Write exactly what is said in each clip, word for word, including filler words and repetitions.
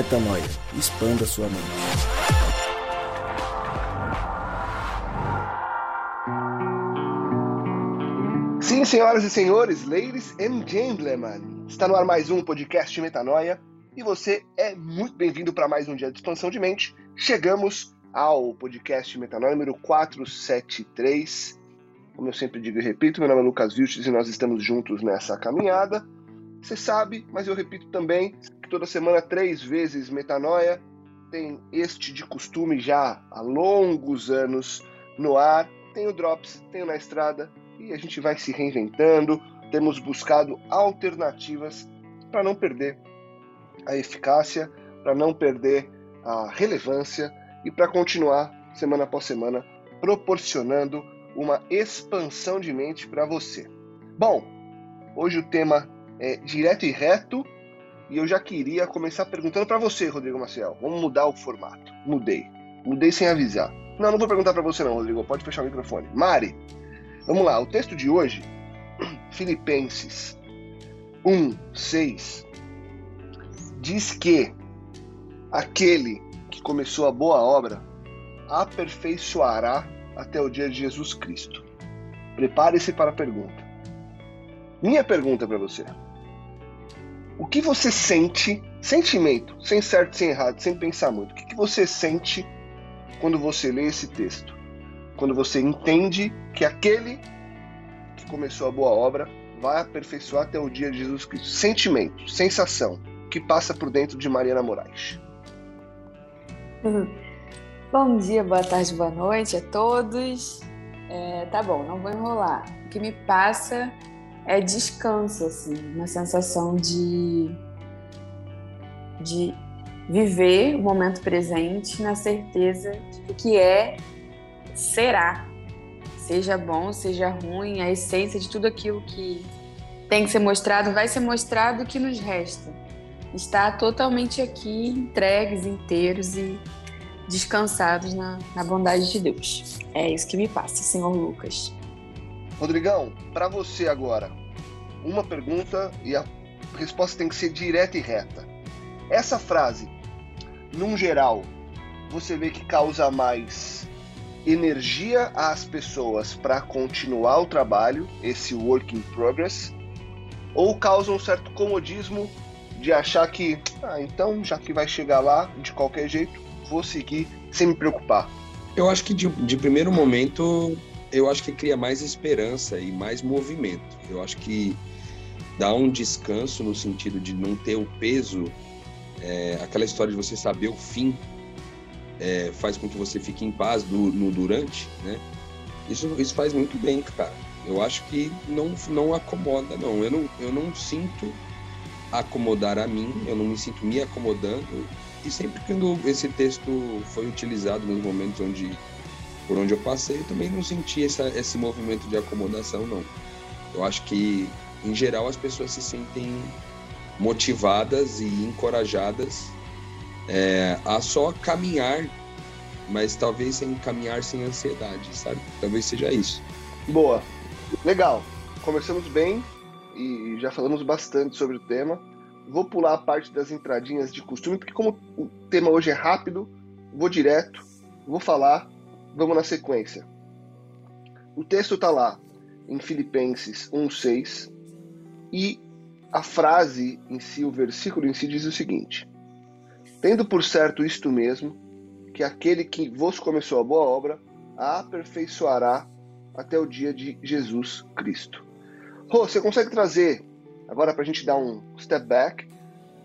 Metanoia. Expanda sua mente. Sim, senhoras e senhores, ladies and gentlemen. Está no ar mais um podcast Metanoia. E você é muito bem-vindo para mais um dia de expansão de mente. Chegamos ao podcast Metanoia número quatrocentos e setenta e três. Como eu sempre digo e repito, meu nome é Lucas Viltz e nós estamos juntos nessa caminhada. Você sabe, mas eu repito também, que toda semana três vezes Metanoia tem este de costume já há longos anos no ar. Tem o Drops, tem o Na Estrada e a gente vai se reinventando. Temos buscado alternativas para não perder a eficácia, para não perder a relevância e para continuar semana após semana proporcionando uma expansão de mente para você. Bom, hoje o tema é direto e reto, e eu já queria começar perguntando para você, Rodrigo Marcelo. Vamos mudar o formato. Mudei. Mudei sem avisar. Não, não vou perguntar para você não, Rodrigo. Pode fechar o microfone. Mari, vamos lá. O texto de hoje, Filipenses um, seis, diz que aquele que começou a boa obra aperfeiçoará até o dia de Jesus Cristo. Prepare-se para a pergunta. Minha pergunta para você: o que você sente, sentimento, sem certo, sem errado, sem pensar muito, o que você sente quando você lê esse texto? Quando você entende que aquele que começou a boa obra vai aperfeiçoar até o dia de Jesus Cristo. Sentimento, sensação que passa por dentro de Mariana Moraes. Bom dia, boa tarde, boa noite a todos. É, tá bom, não vou enrolar. O que me passa é descanso, assim, uma sensação de, de viver o momento presente na certeza de que o que é, será. Seja bom, seja ruim, a essência de tudo aquilo que tem que ser mostrado, vai ser mostrado, o que nos resta. Estar totalmente aqui, entregues, inteiros e descansados na, na bondade de Deus. É isso que me passa, senhor Lucas. Rodrigão, para você agora, uma pergunta e a resposta tem que ser direta e reta. Essa frase, num geral, você vê que causa mais energia às pessoas para continuar o trabalho, esse work in progress, ou causa um certo comodismo de achar que, ah, então, já que vai chegar lá, de qualquer jeito, vou seguir sem me preocupar? Eu acho que de, de primeiro momento, eu acho que cria mais esperança e mais movimento. Eu acho que dá um descanso no sentido de não ter o peso, é, aquela história de você saber o fim, é, faz com que você fique em paz do, no durante, né? Isso, isso faz muito bem, cara. Eu acho que não, não acomoda, não. Eu, não. eu não sinto acomodar a mim, eu não me sinto me acomodando. E sempre quando esse texto foi utilizado nos momentos onde, por onde eu passei, eu também não senti essa, esse movimento de acomodação, não. Eu acho que, em geral, as pessoas se sentem motivadas e encorajadas é, a só caminhar, mas talvez sem caminhar sem ansiedade, sabe? Talvez seja isso. Boa. Legal. Começamos bem e já falamos bastante sobre o tema. Vou pular a parte das entradinhas de costume, porque como o tema hoje é rápido, vou direto, vou falar, vamos na sequência. O texto está lá, em Filipenses um, seis, e a frase em si, o versículo em si, diz o seguinte: tendo por certo isto mesmo, que aquele que vos começou a boa obra, a aperfeiçoará até o dia de Jesus Cristo. Rô, você consegue trazer... Agora, para a gente dar um step back,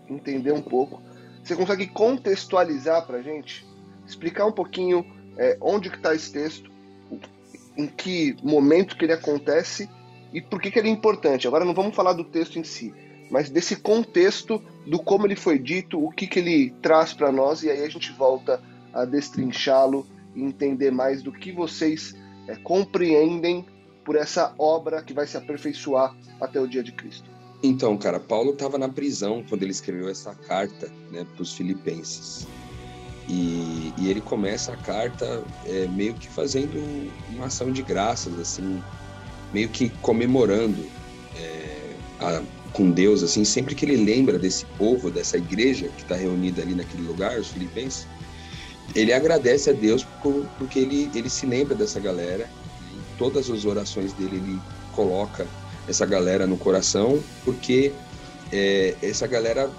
entender um pouco, você consegue contextualizar para a gente, explicar um pouquinho é, onde que está esse texto, em que momento que ele acontece e por que que ele é importante. Agora não vamos falar do texto em si, mas desse contexto, do como ele foi dito, o que que ele traz para nós, e aí a gente volta a destrinchá-lo e entender mais do que vocês é, compreendem por essa obra que vai se aperfeiçoar até o dia de Cristo. Então, cara, Paulo estava na prisão quando ele escreveu essa carta, né, para os filipenses. E, e ele começa a carta é, meio que fazendo uma ação de graças, assim, meio que comemorando é, a, com Deus, assim, sempre que ele lembra desse povo, dessa igreja que está reunida ali naquele lugar, os filipenses, ele agradece a Deus porque ele, ele se lembra dessa galera. Em todas as orações dele, ele coloca essa galera no coração, porque é, essa galera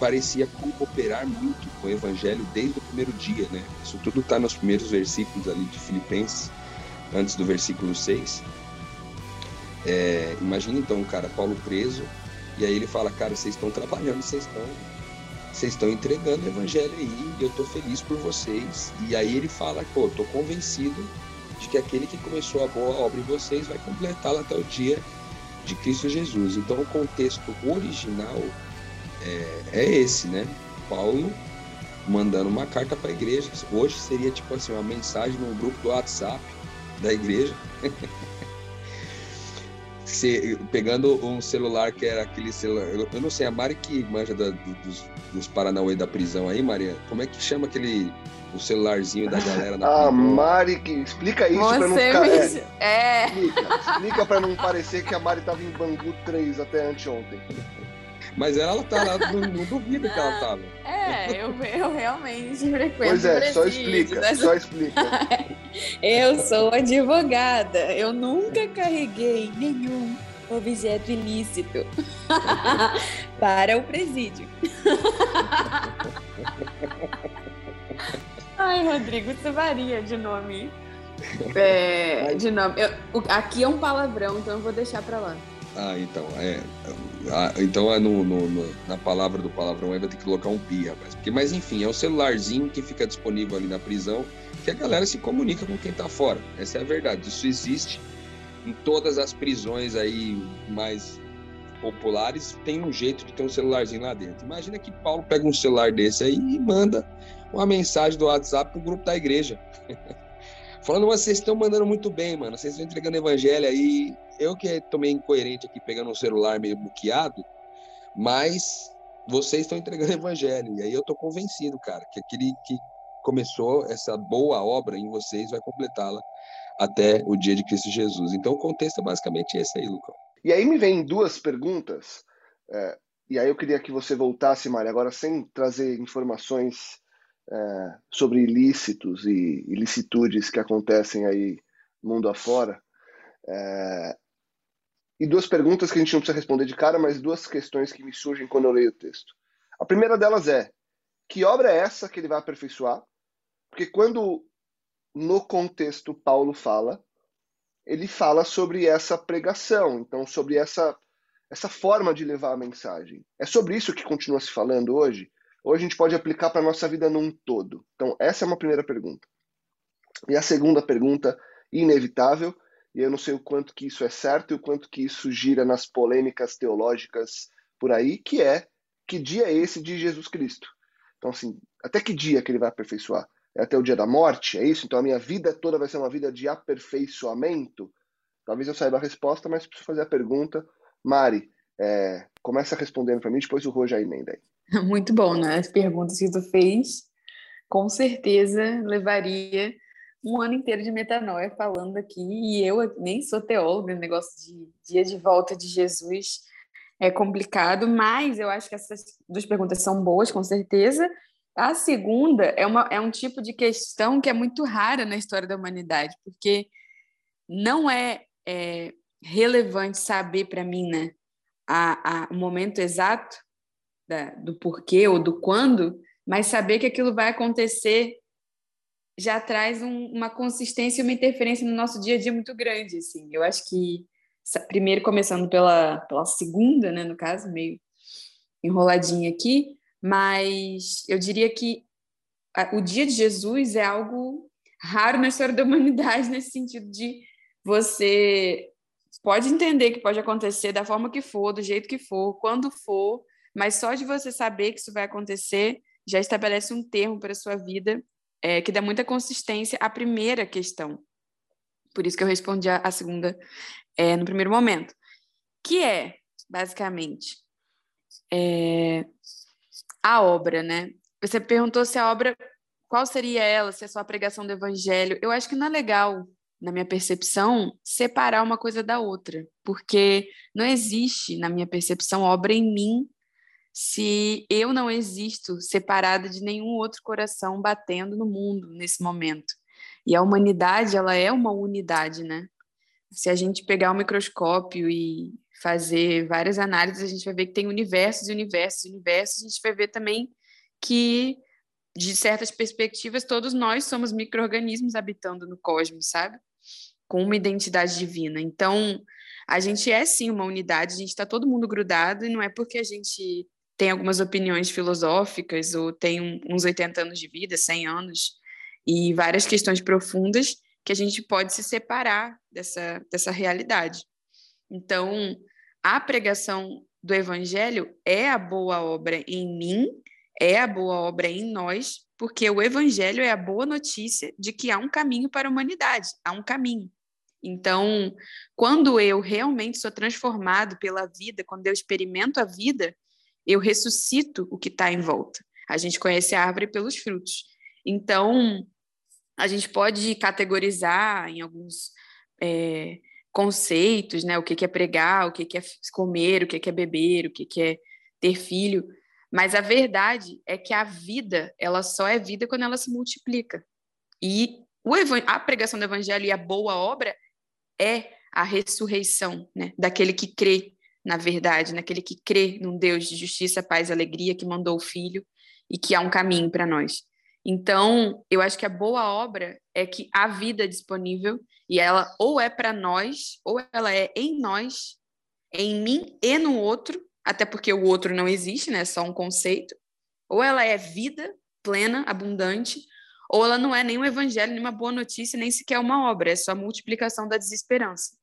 parecia cooperar muito com o evangelho desde o primeiro dia, né? Isso tudo está nos primeiros versículos ali de Filipenses, antes do versículo seis. É, imagina então, cara, Paulo preso, e aí ele fala, cara, vocês estão trabalhando, vocês estão vocês estão entregando o evangelho aí, eu tô feliz por vocês. E aí ele fala, pô, tô convencido de que aquele que começou a boa obra em vocês vai completá-la até o dia de Cristo Jesus. Então o contexto original é, é esse, né? Paulo mandando uma carta para a igreja. Hoje seria tipo assim, uma mensagem num grupo do WhatsApp da igreja. Se, pegando um celular que era aquele celular, eu, eu não sei, a Mari que manja da, do, dos, dos Paranauê da prisão aí, Mariana, como é que chama aquele, o celularzinho da galera da prisão? Ah, Mari, que explica isso. Você pra não ficar... Me... É, é. Explica, explica pra não parecer que a Mari tava em Bangu três até anteontem. Mas ela tá lá, não, não duvido que ela tava. É, eu, eu realmente frequento. Pois é, só explica, mas... só explica. Eu sou advogada, eu nunca carreguei nenhum objeto ilícito para o presídio. Ai, Rodrigo, isso varia de nome. É, de nome. Eu, aqui é um palavrão, então eu vou deixar para lá. Ah, então, é. Ah, então é no, no, no, na palavra do palavrão aí vai ter que colocar um pi, rapaz. Porque, mas enfim, é um celularzinho que fica disponível ali na prisão, que a galera se comunica com quem tá fora. Essa é a verdade. Isso existe em todas as prisões aí mais populares, tem um jeito de ter um celularzinho lá dentro. Imagina que Paulo pega um celular desse aí e manda uma mensagem do WhatsApp pro grupo da igreja. Falando, vocês estão mandando muito bem, mano. Vocês estão entregando evangelho aí. Eu que tô meio incoerente aqui, pegando um celular meio bloqueado, mas vocês estão entregando evangelho. E aí eu tô convencido, cara, que aquele que começou essa boa obra em vocês vai completá-la até o dia de Cristo Jesus. Então o contexto é basicamente esse aí, Lucão. E aí me vem duas perguntas. É, e aí eu queria que você voltasse, Mari, agora sem trazer informações... É, sobre ilícitos e ilicitudes que acontecem aí mundo afora. É, e duas perguntas que a gente não precisa responder de cara, mas duas questões que me surgem quando eu leio o texto. A primeira delas é, que obra é essa que ele vai aperfeiçoar? Porque quando, no contexto, Paulo fala, ele fala sobre essa pregação, então sobre essa, essa forma de levar a mensagem. É sobre isso que continua se falando hoje? Ou a gente pode aplicar para a nossa vida num todo? Então, essa é uma primeira pergunta. E a segunda pergunta, inevitável, e eu não sei o quanto que isso é certo e o quanto que isso gira nas polêmicas teológicas por aí, que é, que dia é esse de Jesus Cristo? Então, assim, até que dia que ele vai aperfeiçoar? É até o dia da morte? É isso? Então, a minha vida toda vai ser uma vida de aperfeiçoamento? Talvez eu saiba a resposta, mas preciso fazer a pergunta. Mari, é, começa respondendo para mim, depois o Rô já emenda aí. Muito bom, né? As perguntas que tu fez, com certeza levaria um ano inteiro de metanoia falando aqui, e eu nem sou teóloga, o negócio de dia de volta de Jesus é complicado, mas eu acho que essas duas perguntas são boas, com certeza. A segunda é, uma, é um tipo de questão que é muito rara na história da humanidade, porque não é, é relevante saber para mim, né, a, a, o momento exato Da, do porquê ou do quando, mas saber que aquilo vai acontecer já traz um, uma consistência e uma interferência no nosso dia a dia muito grande, assim. Eu acho que, primeiro começando pela, pela segunda, né, no caso, meio enroladinha aqui, mas eu diria que a, o dia de Jesus é algo raro na história da humanidade, nesse sentido de você pode entender que pode acontecer da forma que for, do jeito que for, quando for, mas só de você saber que isso vai acontecer já estabelece um termo para a sua vida, é, que dá muita consistência à primeira questão. Por isso que eu respondi a, a segunda é, no primeiro momento. Que é, basicamente, é, a obra, né? Você perguntou se a obra, qual seria ela, se é só a pregação do evangelho. Eu acho que não é legal na minha percepção, separar uma coisa da outra, porque não existe, na minha percepção, obra em mim se eu não existo separada de nenhum outro coração batendo no mundo nesse momento. E a humanidade, ela é uma unidade, né? Se a gente pegar o microscópio e fazer várias análises, a gente vai ver que tem universos e universos e universos. A gente vai ver também que, de certas perspectivas, todos nós somos micro-organismos habitando no cosmos, sabe? Com uma identidade divina. Então, a gente é, sim, uma unidade. A gente está todo mundo grudado, e não é porque a gente tem algumas opiniões filosóficas ou tem uns oitenta anos de vida, cem anos, e várias questões profundas, que a gente pode se separar dessa, dessa realidade. Então, a pregação do Evangelho é a boa obra em mim, é a boa obra em nós, porque o Evangelho é a boa notícia de que há um caminho para a humanidade, há um caminho. Então, quando eu realmente sou transformado pela vida, quando eu experimento a vida, eu ressuscito o que está em volta. A gente conhece a árvore pelos frutos. Então, a gente pode categorizar em alguns é, conceitos, né? O que é pregar, o que é comer, o que é beber, o que é ter filho. Mas a verdade é que a vida, ela só é vida quando ela se multiplica. E o evan- a pregação do Evangelho e a boa obra é a ressurreição, né? Daquele que crê na verdade, naquele que crê num Deus de justiça, paz e alegria, que mandou o Filho e que há um caminho para nós. Então, eu acho que a boa obra é que há vida disponível e ela ou é para nós, ou ela é em nós, em mim e no outro, até porque o outro não existe, né? É só um conceito. Ou ela é vida plena, abundante, ou ela não é nem um evangelho, nem uma boa notícia, nem sequer uma obra, é só a multiplicação da desesperança.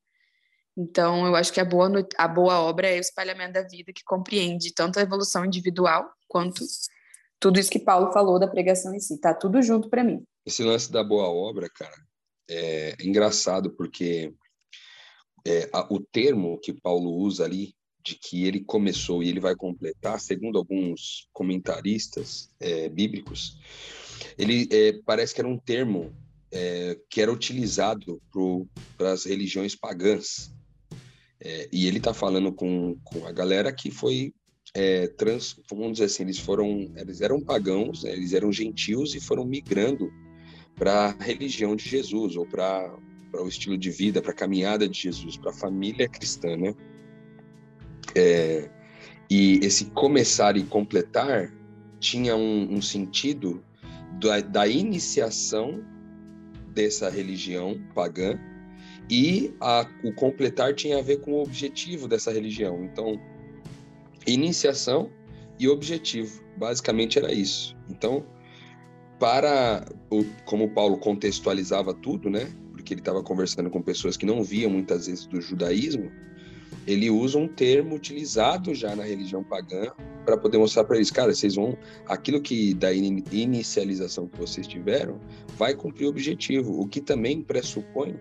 Então, eu acho que a boa, no... a boa obra é o espalhamento da vida, que compreende tanto a evolução individual quanto... tudo isso que Paulo falou da pregação em si, tá tudo junto para mim. Esse lance da boa obra, cara, é engraçado porque é, a, o termo que Paulo usa ali, de que ele começou e ele vai completar, segundo alguns comentaristas é, bíblicos, ele é, parece que era um termo é, que era utilizado para as religiões pagãs. É, e ele tá falando com, com a galera que foi... É, trans, vamos dizer assim, eles foram, eles eram pagãos, né? Eles eram gentios e foram migrando para a religião de Jesus, ou para o estilo de vida, para a caminhada de Jesus, para a família cristã, né? É, e esse começar e completar tinha um, um sentido da, da iniciação dessa religião pagã, e a, o completar tinha a ver com o objetivo dessa religião. Então, iniciação e objetivo, basicamente era isso. Então, para o, como Paulo contextualizava tudo, né? Porque ele estava conversando com pessoas que não viam muitas vezes do judaísmo, ele usa um termo utilizado já na religião pagã para poder mostrar para eles, cara, vocês vão, aquilo que da in, inicialização que vocês tiveram vai cumprir o objetivo, o que também pressupõe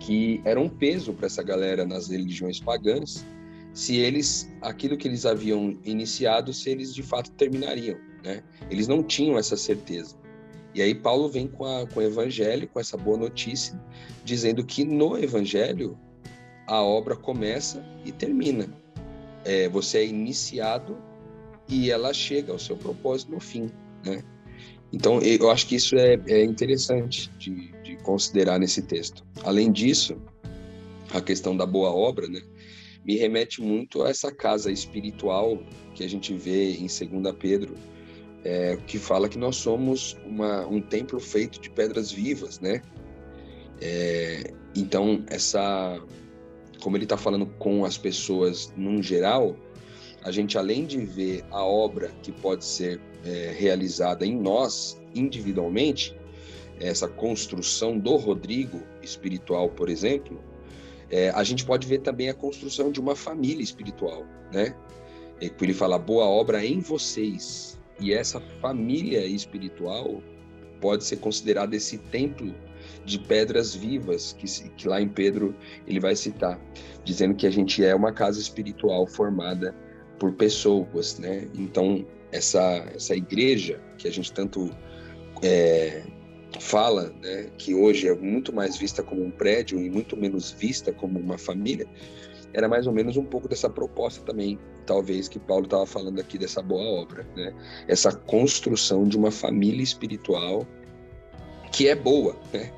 que era um peso para essa galera nas religiões pagãs, se eles, aquilo que eles haviam iniciado, se eles de fato terminariam, né? Eles não tinham essa certeza. E aí Paulo vem com, a, com o Evangelho, com essa boa notícia, dizendo que no Evangelho a obra começa e termina. É, você é iniciado e ela chega ao seu propósito no fim, né? Então, eu acho que isso é, é interessante de, de considerar nesse texto. Além disso, a questão da boa obra, né? Me remete muito a essa casa espiritual que a gente vê em Segunda Pedro, é, que fala que nós somos uma, um templo feito de pedras vivas, né? É, então, essa, como ele está falando com as pessoas num geral, a gente, além de ver a obra que pode ser é, realizada em nós, individualmente, essa construção do Rodrigo espiritual, por exemplo, É, a gente pode ver também a construção de uma família espiritual, né? É, ele fala, boa obra em vocês. E essa família espiritual pode ser considerada esse templo de pedras vivas, que, que lá em Pedro ele vai citar, dizendo que a gente é uma casa espiritual formada por pessoas, né? Então, essa, essa igreja que a gente tanto é, fala, né, que hoje é muito mais vista como um prédio e muito menos vista como uma família, era mais ou menos um pouco dessa proposta também, talvez, que Paulo estava falando aqui dessa boa obra, né? Essa construção de uma família espiritual que é boa, né?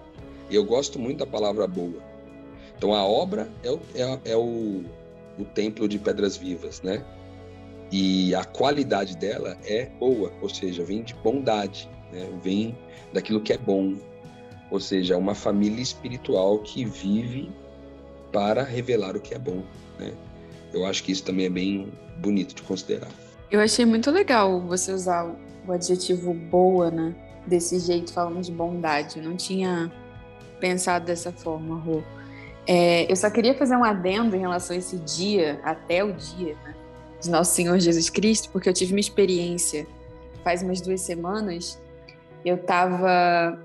Eu gosto muito da palavra boa. Então, a obra é o, é, é o, o templo de pedras vivas, né? E a qualidade dela é boa, ou seja, vem de bondade, né? Vem daquilo que é bom, ou seja, é uma família espiritual que vive para revelar o que é bom, né? Eu acho que isso também é bem bonito de considerar. Eu achei muito legal você usar o adjetivo boa, né? Desse jeito, falando de bondade. Eu não tinha pensado dessa forma, Rô. É, eu só queria fazer um adendo em relação a esse dia, até o dia, né, de Nosso Senhor Jesus Cristo, porque eu tive uma experiência faz umas duas semanas. Eu estava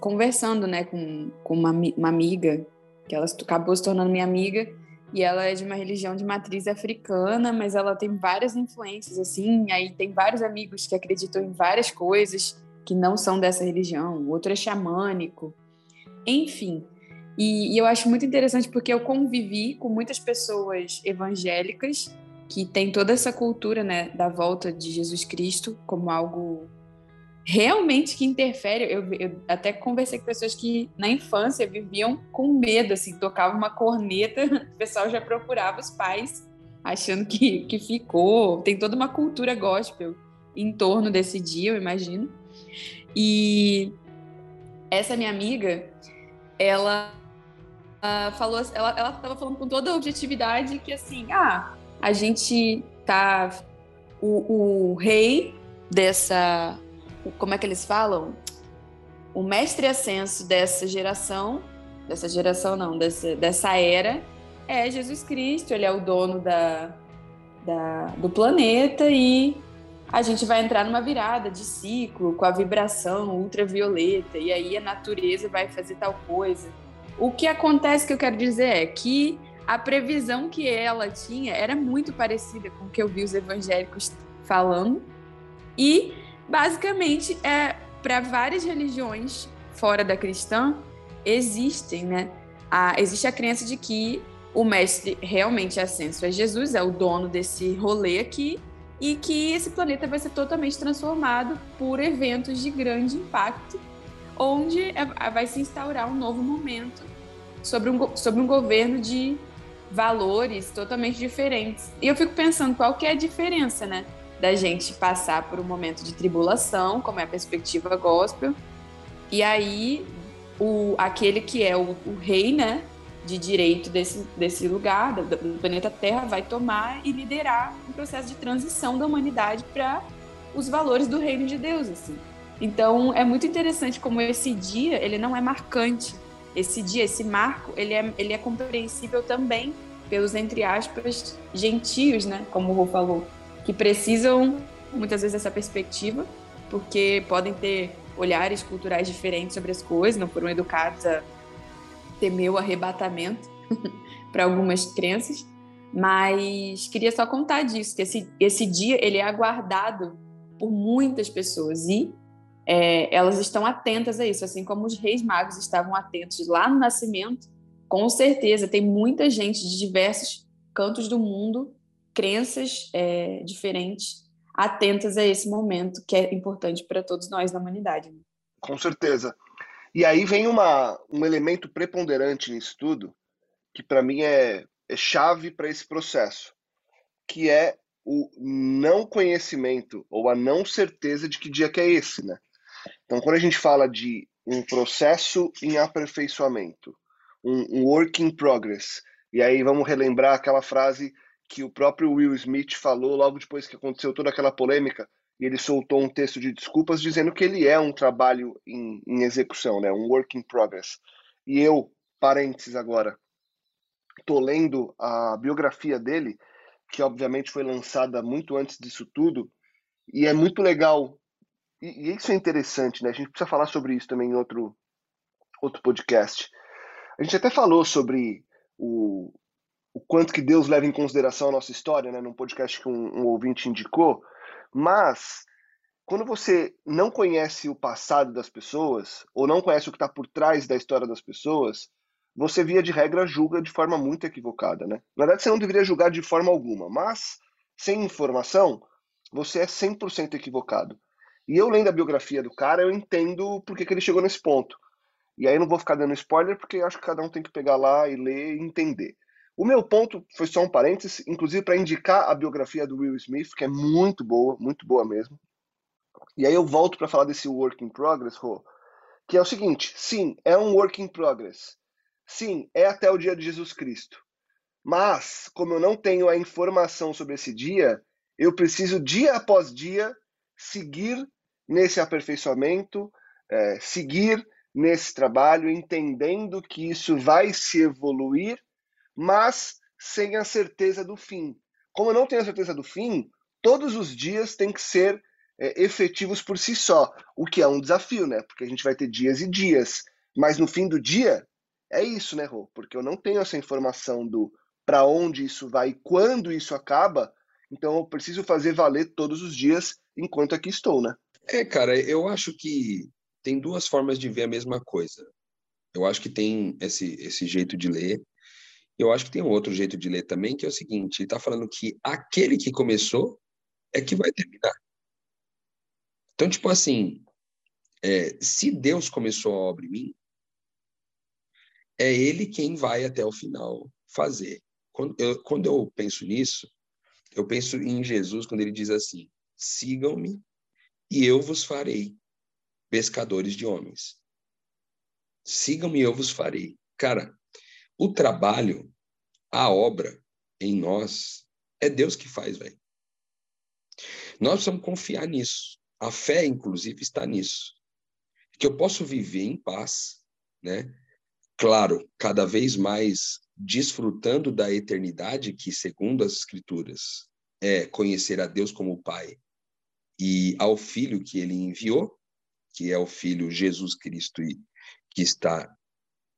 conversando, né, com, com uma, uma amiga, que ela acabou se tornando minha amiga, e ela é de uma religião de matriz africana, mas ela tem várias influências, assim, aí tem vários amigos que acreditam em várias coisas que não são dessa religião, o outro é xamânico, enfim. E, e eu acho muito interessante porque eu convivi com muitas pessoas evangélicas que têm toda essa cultura, né, da volta de Jesus Cristo como algo realmente que interfere. Eu, eu até conversei com pessoas que na infância viviam com medo, assim, tocava uma corneta, o pessoal já procurava os pais achando que, que ficou. Tem toda uma cultura gospel em torno desse dia, eu imagino. E essa minha amiga, ela uh, falou, ela ela estava falando com toda a objetividade que, assim, ah, a gente tá, o, o rei dessa, como é que eles falam? O mestre ascenso dessa geração, dessa geração não, dessa, dessa era, é Jesus Cristo, ele é o dono da, da, do planeta e a gente vai entrar numa virada de ciclo com a vibração ultravioleta e aí a natureza vai fazer tal coisa. O que acontece, que eu quero dizer, é que a previsão que ela tinha era muito parecida com o que eu vi os evangélicos falando e, basicamente, é, para várias religiões fora da cristã, existem, né? A, existe a crença de que o mestre realmente ascenso é Jesus, é o dono desse rolê aqui, e que esse planeta vai ser totalmente transformado por eventos de grande impacto, onde vai se instaurar um novo momento sobre um, sobre um governo de valores totalmente diferentes. E eu fico pensando qual que é a diferença, né, da gente passar por um momento de tribulação, como é a perspectiva gospel, e aí o, aquele que é o, o rei, né, de direito desse, desse lugar, do, do planeta Terra, vai tomar e liderar um processo de transição da humanidade para os valores do reino de Deus, assim. Então, é muito interessante como esse dia, ele não é marcante. Esse dia, esse marco, ele é, ele é compreensível também pelos, entre aspas, gentios, né, como o Rô falou, que precisam, muitas vezes, dessa perspectiva, porque podem ter olhares culturais diferentes sobre as coisas, não foram educados a temer o arrebatamento para algumas crenças, mas queria só contar disso, que esse, esse dia ele é aguardado por muitas pessoas e é, elas estão atentas a isso, assim como os reis magos estavam atentos lá no nascimento. Com certeza tem muita gente de diversos cantos do mundo, crenças é, diferentes, atentas a esse momento que é importante para todos nós na humanidade. Com certeza. E aí vem uma, um elemento preponderante nisso tudo, que para mim é, é chave para esse processo, que é o não conhecimento ou a não certeza de que dia que é esse, né? Então, quando a gente fala de um processo em aperfeiçoamento, um, um work in progress, e aí vamos relembrar aquela frase que o próprio Will Smith falou logo depois que aconteceu toda aquela polêmica, e ele soltou um texto de desculpas dizendo que ele é um trabalho em, em execução, né? Um work in progress. E eu, parênteses agora, estou lendo a biografia dele, que obviamente foi lançada muito antes disso tudo, e é muito legal. E, e isso é interessante, né? A gente precisa falar sobre isso também em outro, outro podcast. A gente até falou sobre o, o quanto que Deus leva em consideração a nossa história, né? Num podcast que um, um ouvinte indicou. Mas Quando você não conhece o passado das pessoas, ou não conhece o que está por trás da história das pessoas, você, via de regra, julga de forma muito equivocada, né? Na verdade, você não deveria julgar de forma alguma, mas, sem informação, você é cem por cento equivocado. E eu, lendo a biografia do cara, eu entendo por que que ele chegou nesse ponto. E aí não vou ficar dando spoiler, porque acho que cada um tem que pegar lá e ler e entender. O meu ponto foi só um parênteses, inclusive para indicar a biografia do Will Smith, que é muito boa, muito boa mesmo. E aí eu volto para falar desse work in progress, Rô, que é o seguinte: sim, é um work in progress. Sim, é até o dia de Jesus Cristo. Mas, como eu não tenho a informação sobre esse dia, eu preciso, dia após dia, seguir nesse aperfeiçoamento, é, seguir nesse trabalho, entendendo que isso vai se evoluir, mas sem a certeza do fim. Como eu não tenho a certeza do fim, todos os dias têm que ser É, efetivos por si só, o que é um desafio, né? Porque a gente vai ter dias e dias, mas no fim do dia é isso, né, Rô? Porque eu não tenho essa informação do para onde isso vai e quando isso acaba, então eu preciso fazer valer todos os dias enquanto aqui estou, né? É, cara, eu acho que tem duas formas de ver a mesma coisa. Eu acho que tem esse, esse jeito de ler, eu acho que tem um outro jeito de ler também, que é o seguinte: ele tá falando que aquele que começou é que vai terminar. Então, tipo assim, é, se Deus começou a obra em mim, é Ele quem vai até o final fazer. Quando eu, quando eu penso nisso, eu penso em Jesus quando ele diz assim: sigam-me e eu vos farei pescadores de homens. Sigam-me e eu vos farei. Cara, o trabalho, a obra em nós, é Deus que faz, velho. Nós precisamos confiar nisso. A fé, inclusive, está nisso. Que eu posso viver em paz, né? Claro, cada vez mais desfrutando da eternidade, que, segundo as Escrituras, é conhecer a Deus como Pai e ao Filho que Ele enviou, que é o Filho Jesus Cristo, que está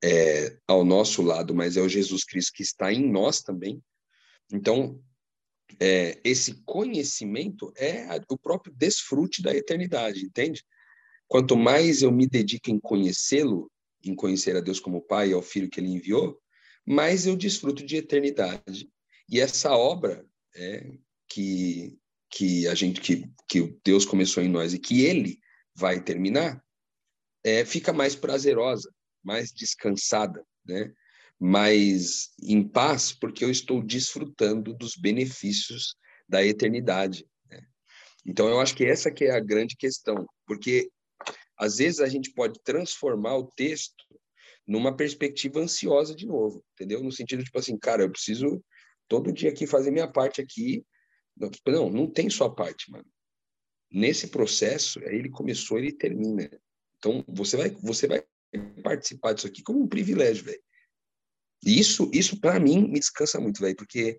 é, ao nosso lado, mas é o Jesus Cristo que está em nós também. Então, É, esse conhecimento é o próprio desfrute da eternidade, entende? Quanto mais eu me dedico em conhecê-lo, em conhecer a Deus como Pai e ao Filho que Ele enviou, mais eu desfruto de eternidade. E essa obra é, que, que, a gente, que, que Deus começou em nós e que Ele vai terminar, é, fica mais prazerosa, mais descansada, né? Mas em paz, porque eu estou desfrutando dos benefícios da eternidade, né? Então, eu acho que essa que é a grande questão, porque às vezes a gente pode transformar o texto numa perspectiva ansiosa de novo, entendeu? No sentido, tipo assim, cara, eu preciso todo dia aqui fazer minha parte aqui. Não, não tem sua parte, mano. Nesse processo, ele começou, ele termina. Então, você vai, você vai participar disso aqui como um privilégio, velho. Isso, isso para mim, me descansa muito, velho, porque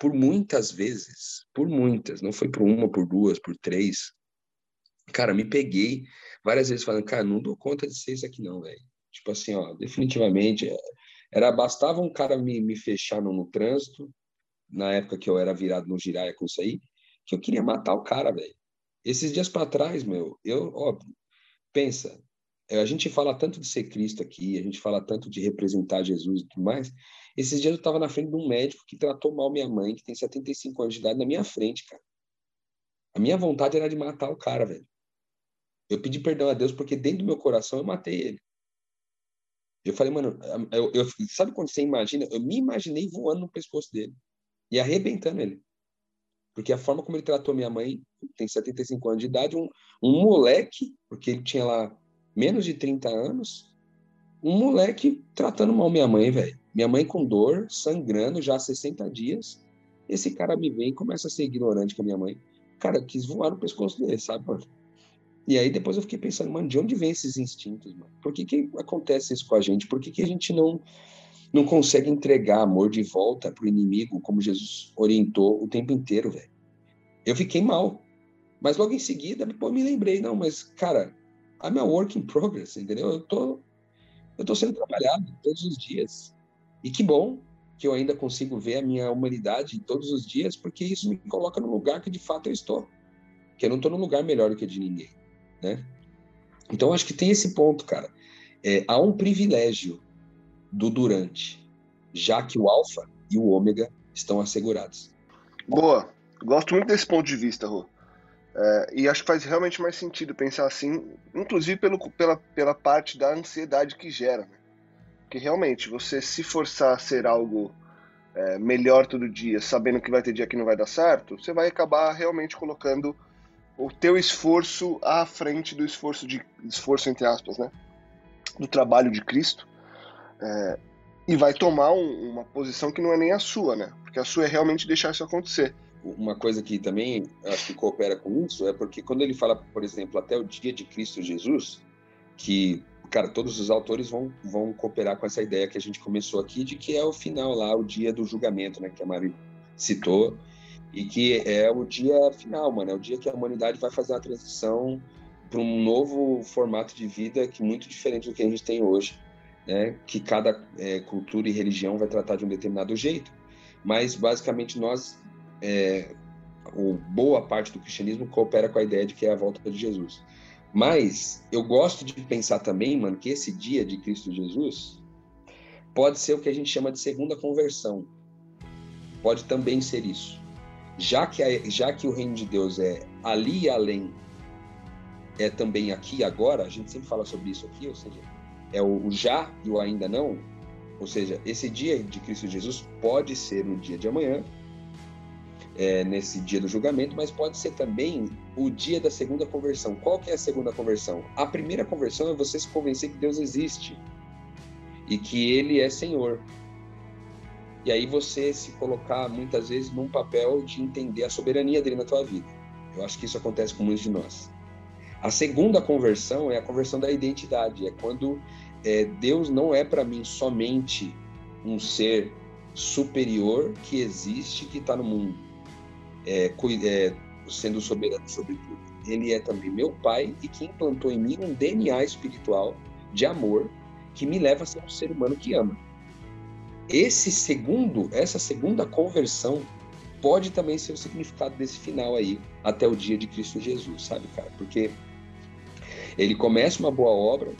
por muitas vezes, por muitas, não foi por uma, por duas, por três, cara, me peguei várias vezes falando, cara, não dou conta de ser isso aqui não, velho. Tipo assim, ó, definitivamente, era, bastava um cara me, me fechar no, no trânsito, na época que eu era virado no giraia com isso aí, que eu queria matar o cara, velho. Esses dias para trás, meu, eu, ó, pensa... A gente fala tanto de ser Cristo aqui, a gente fala tanto de representar Jesus e tudo mais. Esses dias eu estava na frente de um médico que tratou mal minha mãe, que tem setenta e cinco anos de idade, na minha frente, cara. A minha vontade era de matar o cara, velho. Eu pedi perdão a Deus porque dentro do meu coração eu matei ele. Eu falei, mano, eu, eu, sabe quando você imagina? Eu me imaginei voando no pescoço dele e arrebentando ele. Porque a forma como ele tratou minha mãe, tem setenta e cinco anos de idade, um, um moleque, porque ele tinha lá menos de trinta anos, um moleque tratando mal minha mãe, velho. Minha mãe com dor, sangrando já há sessenta dias. Esse cara me vem e começa a ser ignorante com a minha mãe. Cara, eu quis voar no pescoço dele, sabe, mano? E aí depois eu fiquei pensando, mano, de onde vem esses instintos, mano? Por que que acontece isso com a gente? Por que que a gente não, não consegue entregar amor de volta pro inimigo, como Jesus orientou o tempo inteiro, velho? Eu fiquei mal. Mas logo em seguida, pô, me lembrei, não, mas, cara... I'm a work in progress, entendeu? Eu tô, eu tô sendo trabalhado todos os dias. E que bom que eu ainda consigo ver a minha humanidade todos os dias, porque isso me coloca no lugar que de fato eu estou. que eu não estou num lugar melhor do que de ninguém, né? Então, acho que tem esse ponto, cara. É, há um privilégio do durante, já que o alfa e o ômega estão assegurados. Boa. Gosto muito desse ponto de vista, Rô. É, e acho que faz realmente mais sentido pensar assim, inclusive pelo, pela, pela parte da ansiedade que gera, né? Porque realmente, você se forçar a ser algo é, melhor todo dia, sabendo que vai ter dia que não vai dar certo, você vai acabar realmente colocando o teu esforço à frente do esforço, de, esforço entre aspas, né? Do trabalho de Cristo, é, e vai tomar um, uma posição que não é nem a sua, né? Porque a sua é realmente deixar isso acontecer. Uma coisa que também acho que coopera com isso é porque quando ele fala, por exemplo, até o dia de Cristo Jesus, que, cara, todos os autores vão, vão cooperar com essa ideia que a gente começou aqui, de que é o final lá, o dia do julgamento, né? Que a Mari citou, e que é o dia final, mano, é o dia que a humanidade vai fazer a transição para um novo formato de vida que é muito diferente do que a gente tem hoje, né? Que cada é, cultura e religião vai tratar de um determinado jeito, mas basicamente nós, é, ou boa parte do cristianismo coopera com a ideia de que é a volta de Jesus. Mas eu gosto de pensar também, mano, que esse dia de Cristo Jesus pode ser o que a gente chama de segunda conversão, pode também ser isso, já que, a, já que o reino de Deus é ali e além, é também aqui e agora. A gente sempre fala sobre isso aqui, ou seja, é o, o já e o ainda não. Ou seja, esse dia de Cristo Jesus pode ser no dia de amanhã, é, nesse dia do julgamento, mas pode ser também o dia da segunda conversão. Qual que é a segunda conversão? A primeira conversão é você se convencer que Deus existe e que Ele é Senhor. E aí você se colocar, muitas vezes, num papel de entender a soberania dEle na tua vida. Eu acho que isso acontece com muitos de nós. A segunda conversão é a conversão da identidade. É quando é, Deus não é para mim somente um ser superior que existe, que está no mundo, é, é, sendo soberano sobre tudo. Ele é também meu Pai e que implantou em mim um D N A espiritual de amor que me leva a ser um ser humano que ama. Esse segundo, essa segunda conversão pode também ser o significado desse final aí, até o dia de Cristo Jesus, sabe, cara? Porque ele começa uma boa obra,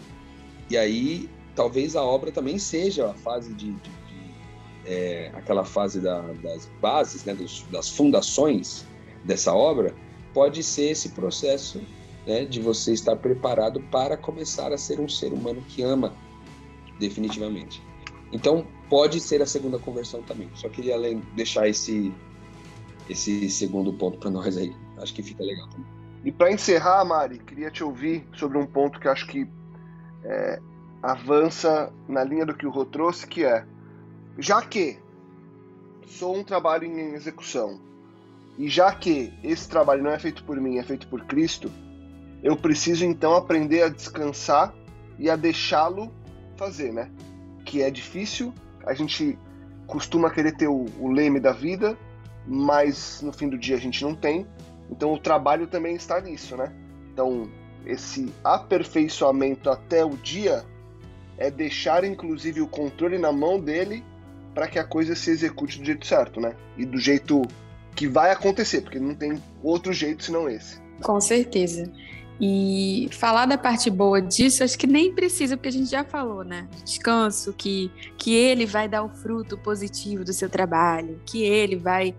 e aí talvez a obra também seja a fase de... de, de é, aquela fase da, das bases, né, dos, das fundações dessa obra, pode ser esse processo, né, de você estar preparado para começar a ser um ser humano que ama, definitivamente. Então, pode ser a segunda conversão também. Só queria deixar esse... esse segundo ponto para nós aí, acho que fica legal também. E para encerrar, Mari, queria te ouvir sobre um ponto que acho que é, avança na linha do que o Rô trouxe, que é, já que sou um trabalho em execução, e já que esse trabalho não é feito por mim, é feito por Cristo, eu preciso então aprender a descansar e a deixá-lo fazer, né? Que é difícil, a gente costuma querer ter o, o leme da vida, mas no fim do dia a gente não tem, então o trabalho também está nisso, né? Então, esse aperfeiçoamento até o dia é deixar, inclusive, o controle na mão dele para que a coisa se execute do jeito certo, né? E do jeito que vai acontecer, porque não tem outro jeito senão esse. Com certeza. E falar da parte boa disso, acho que nem precisa, porque a gente já falou, né? Descanso, que, que ele vai dar o fruto positivo do seu trabalho, que ele vai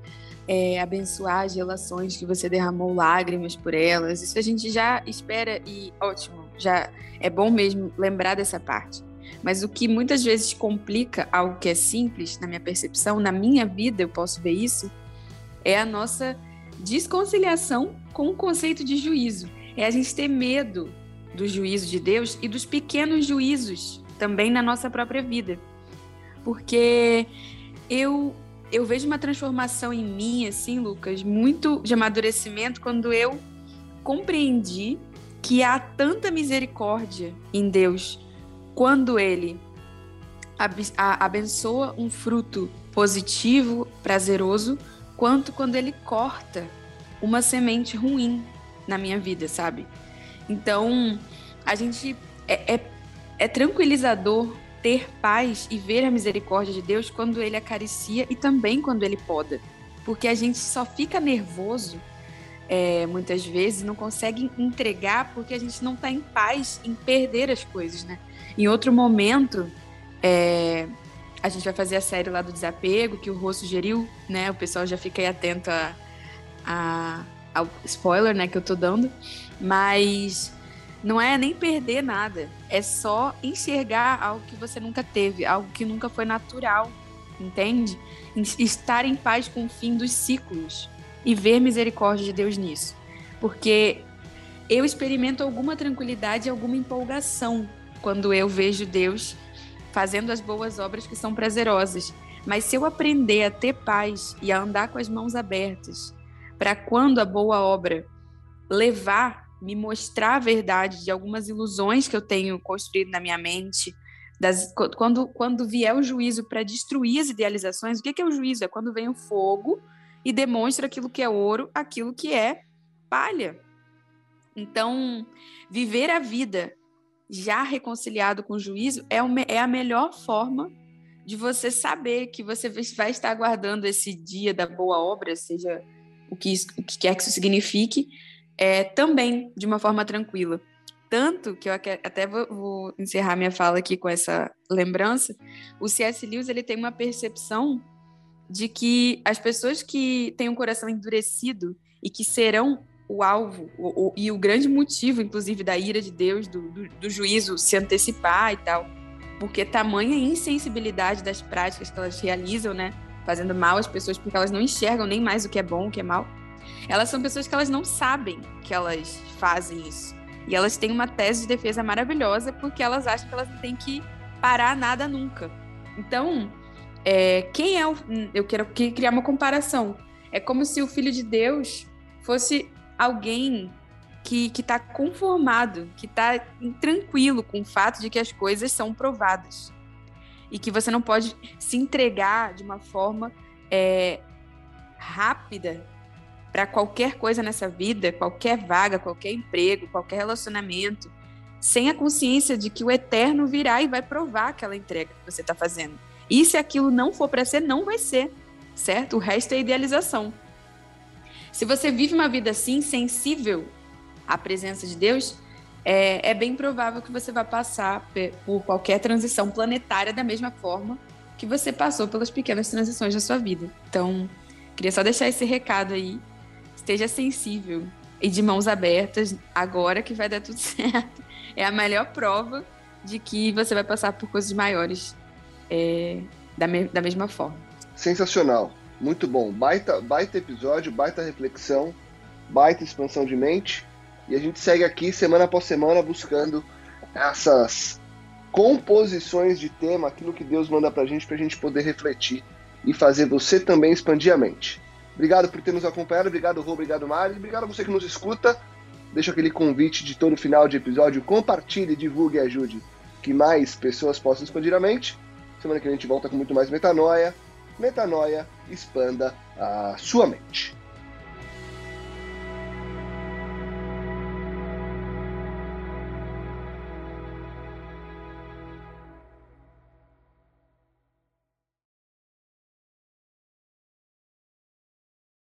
é, abençoar as relações que você derramou lágrimas por elas. Isso a gente já espera e ótimo, já é bom mesmo lembrar dessa parte. Mas o que muitas vezes complica algo que é simples, na minha percepção, na minha vida eu posso ver isso, é a nossa desconciliação com o conceito de juízo. É a gente ter medo do juízo de Deus e dos pequenos juízos também na nossa própria vida. Porque eu, eu vejo uma transformação em mim, assim, Lucas, muito de amadurecimento quando eu compreendi que há tanta misericórdia em Deus quando Ele abençoa um fruto positivo, prazeroso, quanto quando Ele corta uma semente ruim na minha vida, sabe? Então, a gente é, é, é tranquilizador ter paz e ver a misericórdia de Deus quando Ele acaricia e também quando Ele poda, porque a gente só fica nervoso é, muitas vezes não consegue entregar porque a gente não está em paz em perder as coisas, né? Em outro momento, é, a gente vai fazer a série lá do desapego, que o Rô sugeriu, né? O pessoal já fica aí atento a, a, ao spoiler, né, que eu tô dando. Mas não é nem perder nada, é só enxergar algo que você nunca teve, algo que nunca foi natural, entende? Estar em paz com o fim dos ciclos e ver misericórdia de Deus nisso. Porque eu experimento alguma tranquilidade e alguma empolgação quando eu vejo Deus fazendo as boas obras que são prazerosas. Mas se eu aprender a ter paz e a andar com as mãos abertas para quando a boa obra levar, me mostrar a verdade de algumas ilusões que eu tenho construído na minha mente, das, quando, quando vier o juízo para destruir as idealizações, o que é, que é o juízo? É quando vem o fogo e demonstra aquilo que é ouro, aquilo que é palha. Então, viver a vida já reconciliado com o juízo é, uma, é a melhor forma de você saber que você vai estar aguardando esse dia da boa obra, seja o que, isso, o que quer que isso signifique, é, também de uma forma tranquila. Tanto que eu até vou, vou encerrar minha fala aqui com essa lembrança, o C S. Lewis, ele tem uma percepção de que as pessoas que têm um coração endurecido e que serão o alvo o, o, e o grande motivo, inclusive, da ira de Deus, do, do, do juízo se antecipar e tal, porque tamanha insensibilidade das práticas que elas realizam, né, fazendo mal às pessoas, porque elas não enxergam nem mais o que é bom, o que é mal. Elas são pessoas que elas não sabem que elas fazem isso. E elas têm uma tese de defesa maravilhosa porque elas acham que elas não têm que parar nada nunca. Então, é, quem é o... Eu quero criar uma comparação. É como se o Filho de Deus fosse alguém que está conformado, que está tranquilo com o fato de que as coisas são provadas. E que você não pode se entregar de uma forma é, rápida para qualquer coisa nessa vida, qualquer vaga, qualquer emprego, qualquer relacionamento, sem a consciência de que o eterno virá e vai provar aquela entrega que você está fazendo. E se aquilo não for para ser, não vai ser, certo? O resto é idealização. Se você vive uma vida assim, sensível à presença de Deus, é, é bem provável que você vá passar por qualquer transição planetária da mesma forma que você passou pelas pequenas transições da sua vida. Então, queria só deixar esse recado aí. Esteja sensível e de mãos abertas agora que vai dar tudo certo. É a melhor prova de que você vai passar por coisas maiores é, da, me- da mesma forma. Sensacional, muito bom. Baita, baita episódio, baita reflexão, baita expansão de mente. E a gente segue aqui semana após semana buscando essas composições de tema, aquilo que Deus manda pra gente, pra gente poder refletir e fazer você também expandir a mente. Obrigado por ter nos acompanhado, obrigado Rô, obrigado Mari, obrigado a você que nos escuta. Deixo aquele convite de todo final de episódio, compartilhe, divulgue e ajude que mais pessoas possam expandir a mente. Semana que vem a gente volta com muito mais Metanoia. Metanoia, expanda a sua mente.